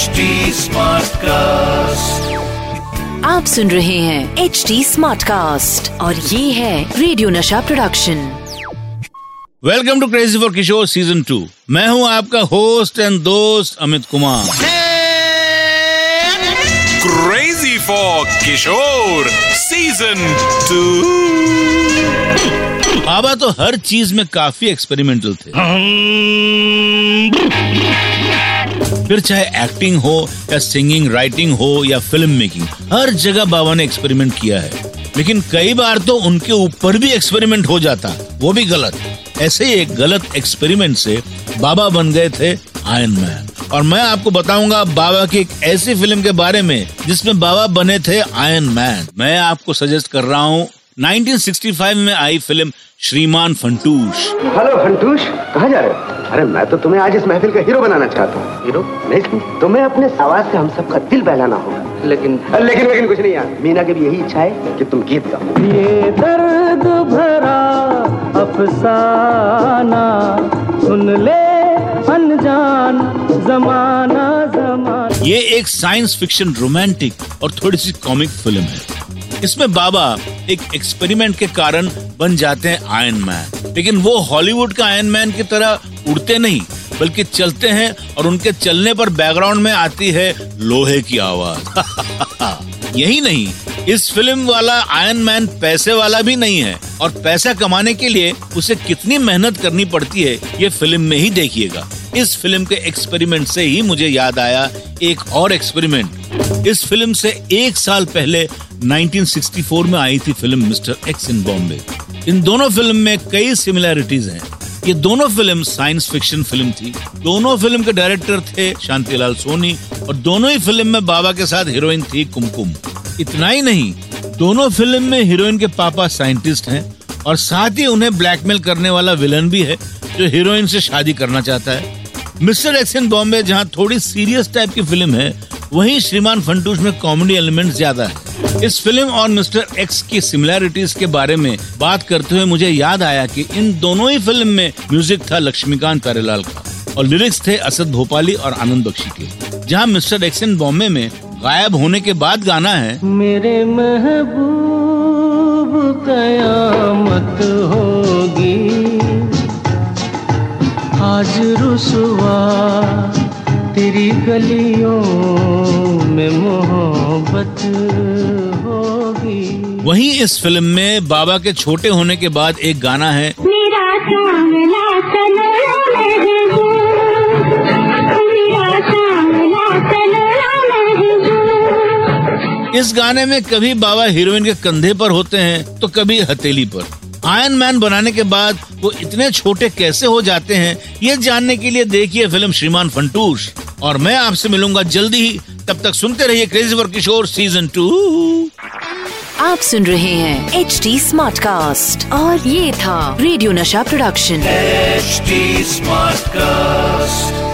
HT Smartcast। आप सुन रहे हैं HT Smartcast और ये है radio Nasha production. Welcome to crazy for Kishore season 2। मैं हूँ आपका होस्ट एंड दोस्त Amit Kumar. Crazy for Kishore season 2। बाबा तो हर चीज में काफी एक्सपेरिमेंटल थे, फिर चाहे एक्टिंग हो या सिंगिंग, राइटिंग हो या फिल्म मेकिंग, हर जगह बाबा ने एक्सपेरिमेंट किया है। लेकिन कई बार तो उनके ऊपर भी एक्सपेरिमेंट हो जाता, वो भी गलत। ऐसे ही एक गलत एक्सपेरिमेंट से बाबा बन गए थे आयरन मैन। और मैं आपको बताऊंगा बाबा की एक ऐसी फिल्म के बारे में जिसमें बाबा बने थे आयरन मैन। मैं आपको सजेस्ट कर रहा हूँ 1965 में आई फिल्म श्रीमान फंटूश। हेलो फंटूश, कहाँ जा रहे हो? अरे मैं तो तुम्हें आज इस महफिल का हीरो बनाना चाहता हूँ। हीरो? नहीं, तुम्हें अपने आवाज से हम सबका दिल बहलाना होगा। लेकिन कुछ नहीं यार, मीना की भी यही इच्छा है कि तुम गीत गाओ। ये दर्द भरा अफसाना सुन ले अनजान जमाना जमाना। ये एक साइंस फिक्शन, रोमांटिक और थोड़ी सी कॉमिक फिल्म है। इसमें बाबा एक एक्सपेरिमेंट के कारण बन जाते हैं आयरन मैन। लेकिन वो हॉलीवुड का आयरन मैन की तरह उड़ते नहीं, बल्कि चलते हैं। और उनके चलने पर बैकग्राउंड में आती है लोहे की आवाज। यही नहीं, इस फिल्म वाला आयरन मैन पैसे वाला भी नहीं है, और पैसा कमाने के लिए उसे कितनी मेहनत करनी पड़ती है ये फिल्म में ही देखिएगा। इस फिल्म के एक्सपेरिमेंट से ही मुझे याद आया एक और एक्सपेरिमेंट। इस फिल्म से एक साल पहले 1964 में आई थी film mister X in Bombay. इन दोनों फिल्म में कई सिमिलैरिटीज हैं। ये दोनों फिल्म साइंस फिक्शन फिल्म थी। दोनों फिल्म के डायरेक्टर थे शांतिलाल सोनी, और दोनों ही फिल्म में बाबा के साथ हीरोइन थी कुमकुम। इतना ही नहीं, दोनों फिल्म में हीरोइन के पापा साइंटिस्ट हैं, और साथ ही उन्हें ब्लैकमेल करने वाला विलन भी है जो हीरोइन से शादी करना चाहता है। मिस्टर एक्स इन बॉम्बे जहाँ थोड़ी सीरियस टाइप की फिल्म है, वहीं श्रीमान फंटूश में कॉमेडी एलिमेंट ज्यादा है। इस फिल्म और मिस्टर एक्स की सिमिलैरिटीज के बारे में बात करते हुए मुझे याद आया कि इन दोनों ही फिल्म में म्यूजिक था लक्ष्मीकांत प्यारेलाल का, और लिरिक्स थे असद भोपाली और आनंद बख्शी के। जहाँ मिस्टर एक्स इन बॉम्बे में गायब होने के बाद गाना है मेरे महबूब कयामत होगी आज रुसवा तेरी गलियों में मोहब्बत होगी। वहीं इस फिल्म में बाबा के छोटे होने के बाद एक गाना है मेरा सांवला सनम मेरा सांवला सनम। इस गाने में कभी बाबा हीरोइन के कंधे पर होते हैं तो कभी हथेली पर। आयरन मैन बनाने के बाद वो इतने छोटे कैसे हो जाते हैं, ये जानने के लिए देखिए फिल्म श्रीमान फंटूश। और मैं आपसे मिलूंगा जल्दी ही, तब तक सुनते रहिए क्रेजी फॉर किशोर सीजन 2। आप सुन रहे हैं HT Smartcast और ये था radio Nasha production HT Smartcast।